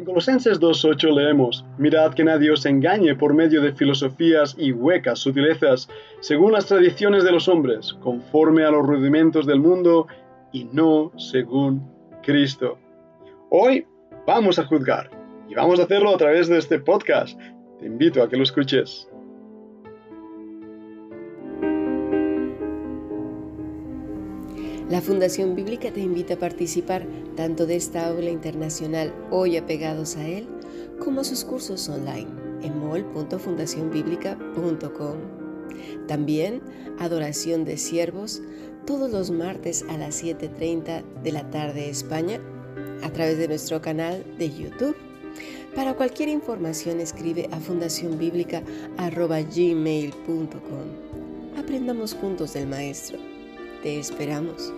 En Colosenses 2:8 leemos: Mirad que nadie os engañe por medio de filosofías y huecas sutilezas, según las tradiciones de los hombres, conforme a los rudimentos del mundo y no según Cristo. Hoy vamos a juzgar, y vamos a hacerlo a través de este podcast. Te invito a que lo escuches. La Fundación Bíblica te invita a participar tanto de esta aula internacional Hoy Apegados a Él, como a sus cursos online en mol.fundacionbiblica.com. También Adoración de Siervos, todos los martes a las 7:30 de la tarde España, a través de nuestro canal de YouTube. Para cualquier información escribe a fundacionbiblica@gmail.com. Aprendamos juntos del Maestro. Te esperamos.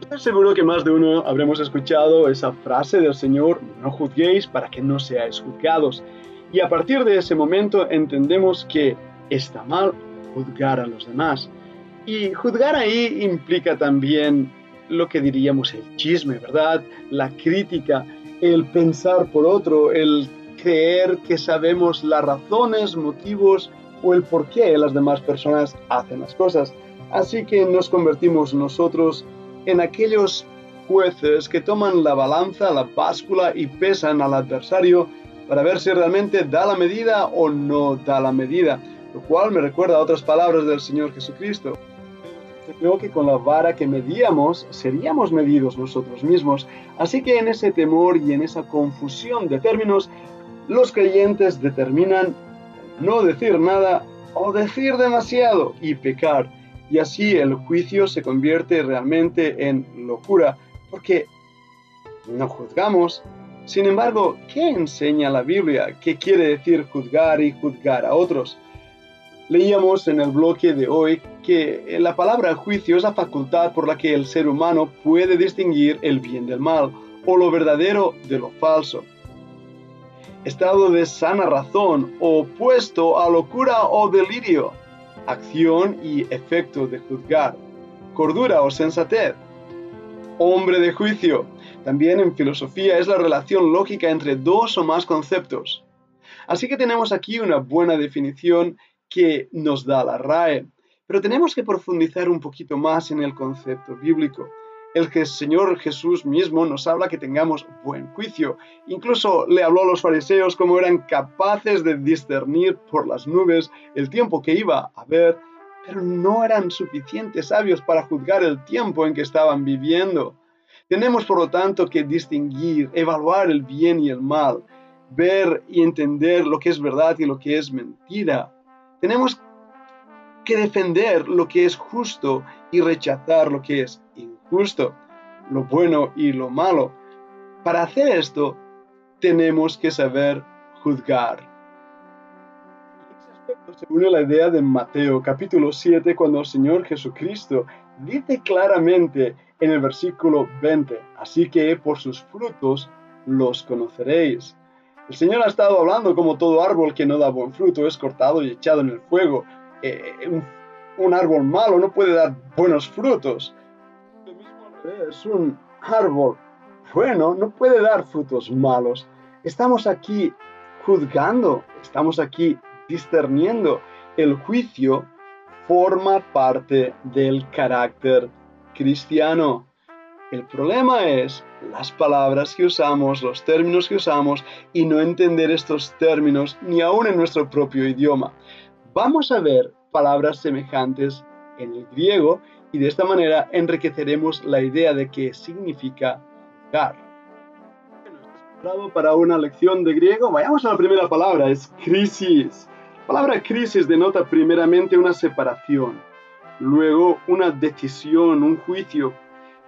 Estoy seguro que más de uno habremos escuchado esa frase del Señor: no juzguéis para que no seáis juzgados. Y a partir de ese momento entendemos que está mal juzgar a los demás. Y juzgar ahí implica también lo que diríamos el chisme, ¿verdad? La crítica, el pensar por otro, el creer que sabemos las razones, motivos o el por qué las demás personas hacen las cosas. Así que nos convertimos nosotros en aquellos jueces que toman la balanza, la báscula y pesan al adversario para ver si realmente da la medida o no da la medida, lo cual me recuerda a otras palabras del Señor Jesucristo. Creo que con la vara que medíamos, seríamos medidos nosotros mismos. Así que en ese temor y en esa confusión de términos, los creyentes determinan no decir nada o decir demasiado y pecar. Y así el juicio se convierte realmente en locura, porque no juzgamos. Sin embargo, ¿qué enseña la Biblia? ¿Qué quiere decir juzgar y juzgar a otros? Leíamos en el bloque de hoy que la palabra juicio es la facultad por la que el ser humano puede distinguir el bien del mal, o lo verdadero de lo falso. Estado de sana razón, opuesto a locura o delirio. Acción y efecto de juzgar. Cordura o sensatez. Hombre de juicio. También en filosofía es la relación lógica entre dos o más conceptos. Así que tenemos aquí una buena definición que nos da la RAE, pero tenemos que profundizar un poquito más en el concepto bíblico. El que el Señor Jesús mismo nos habla que tengamos buen juicio. Incluso le habló a los fariseos cómo eran capaces de discernir por las nubes el tiempo que iba a haber, pero no eran suficientes sabios para juzgar el tiempo en que estaban viviendo. Tenemos, por lo tanto, que distinguir, evaluar el bien y el mal, ver y entender lo que es verdad y lo que es mentira. Tenemos que defender lo que es justo y rechazar lo que es injusto, lo bueno y lo malo. Para hacer esto, tenemos que saber juzgar. En ese aspecto se une la idea de Mateo, capítulo 7, cuando el Señor Jesucristo dice claramente en el versículo 20, así que por sus frutos los conoceréis. El Señor ha estado hablando como todo árbol que no da buen fruto es cortado y echado en el fuego. Un árbol malo no puede dar buenos frutos. Lo mismo al revés, un árbol bueno no puede dar frutos malos. Estamos aquí juzgando, estamos aquí discerniendo. El juicio forma parte del carácter cristiano. El problema es las palabras que usamos, los términos que usamos y no entender estos términos ni aún en nuestro propio idioma. Vamos a ver palabras semejantes en el griego y de esta manera enriqueceremos la idea de qué significa juzgar. Bueno, para una lección de griego, vayamos a la primera palabra, es crisis. La palabra crisis denota primeramente una separación, luego una decisión, un juicio.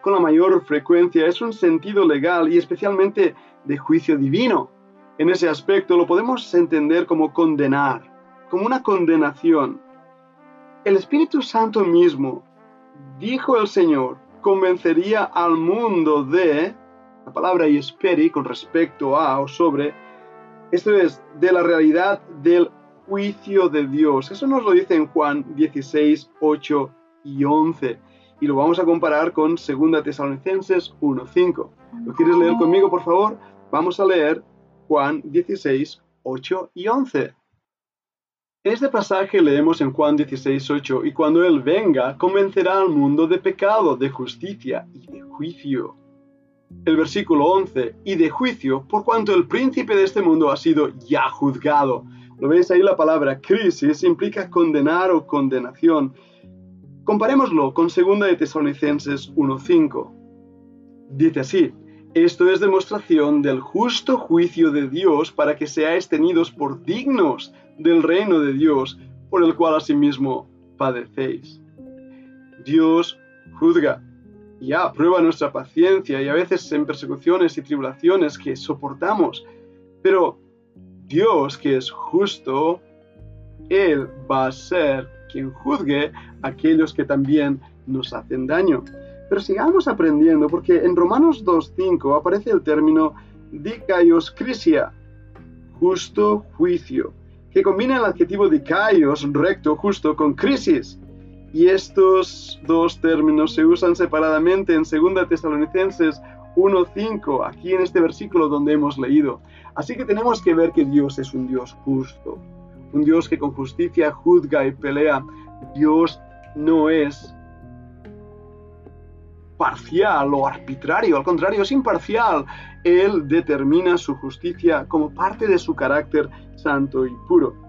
Con la mayor frecuencia es un sentido legal y especialmente de juicio divino. En ese aspecto lo podemos entender como condenar, como una condenación. El Espíritu Santo mismo, dijo el Señor, convencería al mundo de, la palabra hisperi con respecto a o sobre, esto es, de la realidad del juicio de Dios. Eso nos lo dice en Juan 16, 8 y 11. Y lo vamos a comparar con 2 Tesalonicenses 1, 5. ¿Lo quieres leer conmigo, por favor? Vamos a leer Juan 16, 8 y 11. Este pasaje leemos en Juan 16, 8. Y cuando Él venga, convencerá al mundo de pecado, de justicia y de juicio. El versículo 11, y de juicio, por cuanto el príncipe de este mundo ha sido ya juzgado. Lo veis ahí, la palabra crisis implica condenar o condenación. Comparémoslo con 2 Tesalonicenses 1:5. Dice así, esto es demostración del justo juicio de Dios para que seáis tenidos por dignos del reino de Dios, por el cual asimismo padecéis. Dios juzga. Ya prueba nuestra paciencia y a veces en persecuciones y tribulaciones que soportamos. Pero Dios, que es justo, Él va a ser quien juzgue a aquellos que también nos hacen daño. Pero sigamos aprendiendo, porque en Romanos 2:5 aparece el término dikaios krisia, justo juicio, que combina el adjetivo dikaios, recto, justo, con crisis. Y estos dos términos se usan separadamente en 2 Tesalonicenses 1:5, aquí en este versículo donde hemos leído. Así que tenemos que ver que Dios es un Dios justo, un Dios que con justicia juzga y pelea. Dios no es parcial o arbitrario, al contrario, es imparcial. Él determina su justicia como parte de su carácter santo y puro.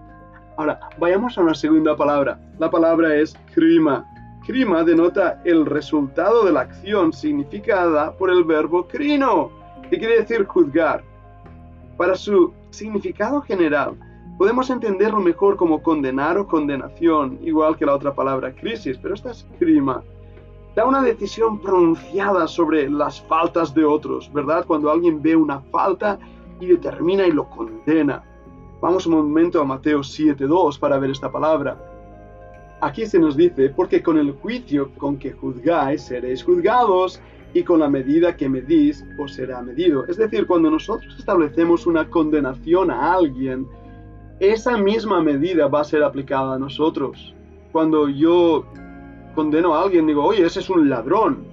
Ahora, vayamos a una segunda palabra. La palabra es crima. Crima denota el resultado de la acción significada por el verbo crino, que quiere decir juzgar. Para su significado general, podemos entenderlo mejor como condenar o condenación, igual que la otra palabra crisis, pero esta es crima. Da una decisión pronunciada sobre las faltas de otros, ¿verdad? Cuando alguien ve una falta y determina y lo condena. Vamos un momento a Mateo 7:2 para ver esta palabra. Aquí se nos dice, porque con el juicio con que juzgáis seréis juzgados, y con la medida que medís os será medido. Es decir, cuando nosotros establecemos una condenación a alguien, esa misma medida va a ser aplicada a nosotros. Cuando yo condeno a alguien, digo, oye, ese es un ladrón.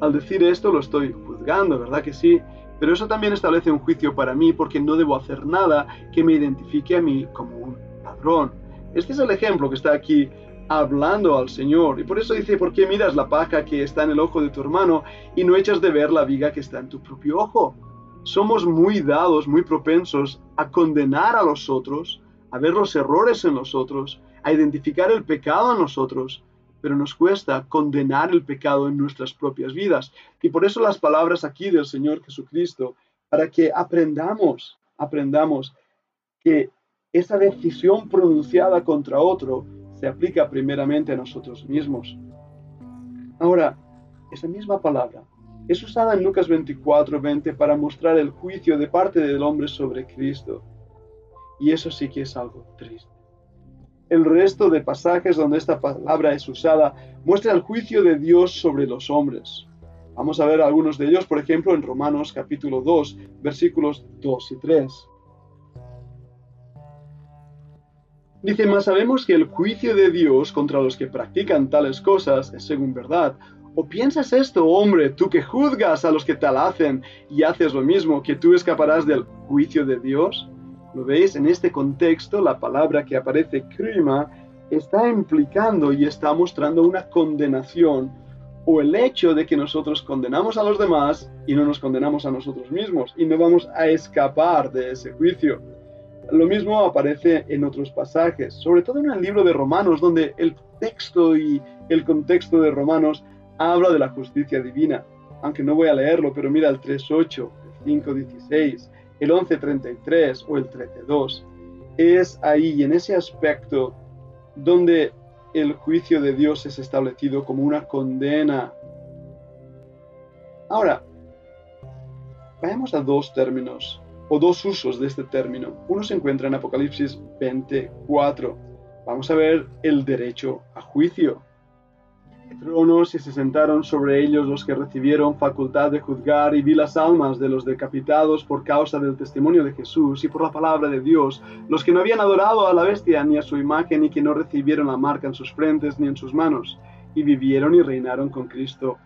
Al decir esto lo estoy juzgando, ¿verdad que sí? Pero eso también establece un juicio para mí, porque no debo hacer nada que me identifique a mí como un ladrón. Este es el ejemplo que está aquí hablando al Señor. Y por eso dice, ¿por qué miras la paja que está en el ojo de tu hermano y no echas de ver la viga que está en tu propio ojo? Somos muy dados, muy propensos a condenar a los otros, a ver los errores en los otros, a identificar el pecado en nosotros. Pero nos cuesta condenar el pecado en nuestras propias vidas. Y por eso las palabras aquí del Señor Jesucristo, para que aprendamos que esa decisión pronunciada contra otro se aplica primeramente a nosotros mismos. Ahora, esa misma palabra es usada en Lucas 24:20 para mostrar el juicio de parte del hombre sobre Cristo. Y eso sí que es algo triste. El resto de pasajes donde esta palabra es usada muestra el juicio de Dios sobre los hombres. Vamos a ver algunos de ellos, por ejemplo, en Romanos capítulo 2, versículos 2 y 3. Dice, mas sabemos que el juicio de Dios contra los que practican tales cosas es según verdad. ¿O piensas esto, hombre, tú que juzgas a los que tal hacen y haces lo mismo, que tú escaparás del juicio de Dios? ¿Lo veis? En este contexto, la palabra que aparece, crima, está implicando y está mostrando una condenación, o el hecho de que nosotros condenamos a los demás y no nos condenamos a nosotros mismos, y no vamos a escapar de ese juicio. Lo mismo aparece en otros pasajes, sobre todo en el libro de Romanos, donde el texto y el contexto de Romanos habla de la justicia divina. Aunque no voy a leerlo, pero mira el 3:8, el 5:16... el 11:33 o el 13:2, es ahí, en ese aspecto, donde el juicio de Dios es establecido como una condena. Ahora, vayamos a dos términos, o dos usos de este término. Uno se encuentra en Apocalipsis 24. Vamos a ver el derecho a juicio. tronos y se sentaron sobre ellos los que recibieron facultad de juzgar, y vi las almas de los decapitados por causa del testimonio de Jesús y por la palabra de Dios, los que no habían adorado a la bestia ni a su imagen, y que no recibieron la marca en sus frentes ni en sus manos, y vivieron y reinaron con Cristo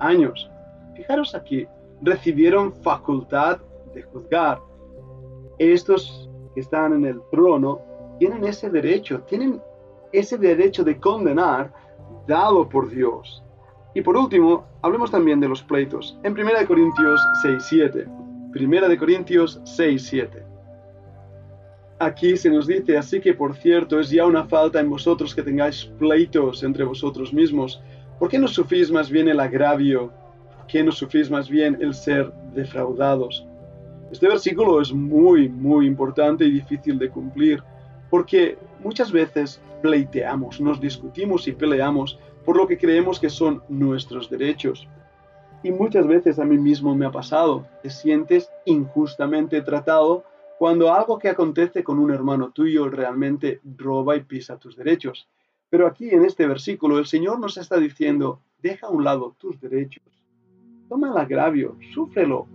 años. Fijaros aquí, recibieron facultad de juzgar. Estos que están en el trono tienen ese derecho de condenar dado por Dios. Y por último, hablemos también de los pleitos. En 1 Corintios 6:7. 1 Corintios 6:7. Aquí se nos dice: así que por cierto es ya una falta en vosotros que tengáis pleitos entre vosotros mismos. ¿Por qué no sufrís más bien el agravio? ¿Por qué no sufrís más bien el ser defraudados? Este versículo es muy, muy importante y difícil de cumplir, porque muchas veces pleiteamos, nos discutimos y peleamos por lo que creemos que son nuestros derechos. Y muchas veces a mí mismo me ha pasado: te sientes injustamente tratado cuando algo que acontece con un hermano tuyo realmente roba y pisa tus derechos. Pero aquí en este versículo el Señor nos está diciendo: deja a un lado tus derechos, toma el agravio, súfrelo.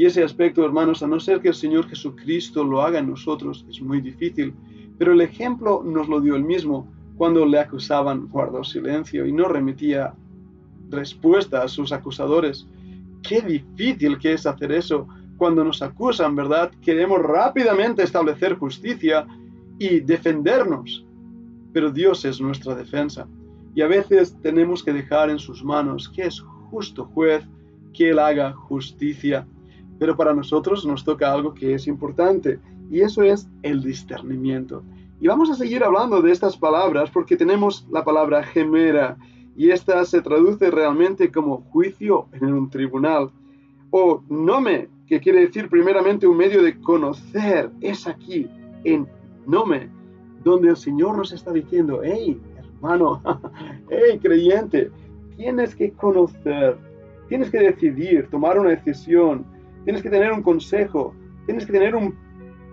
Y ese aspecto, hermanos, a no ser que el Señor Jesucristo lo haga en nosotros, es muy difícil. Pero el ejemplo nos lo dio Él mismo cuando le acusaban, guardó silencio y no remitía respuesta a sus acusadores. Qué difícil que es hacer eso. Cuando nos acusan, ¿verdad?, queremos rápidamente establecer justicia y defendernos. Pero Dios es nuestra defensa. Y a veces tenemos que dejar en sus manos, que es justo juez, que Él haga justicia. Pero para nosotros nos toca algo que es importante, y eso es el discernimiento. Y vamos a seguir hablando de estas palabras, porque tenemos la palabra gemera, y esta se traduce realmente como juicio en un tribunal, o nome, que quiere decir primeramente un medio de conocer. Es aquí, en nome, donde el Señor nos está diciendo: hey, hermano, hey, creyente, tienes que conocer, tienes que decidir, tomar una decisión, tienes que tener un consejo, tienes que tener un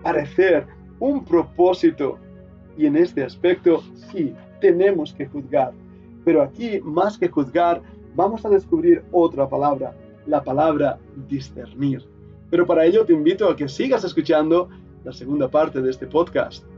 parecer, un propósito. Y en este aspecto, sí, tenemos que juzgar. Pero aquí, más que juzgar, vamos a descubrir otra palabra, la palabra discernir. Pero para ello te invito a que sigas escuchando la segunda parte de este podcast.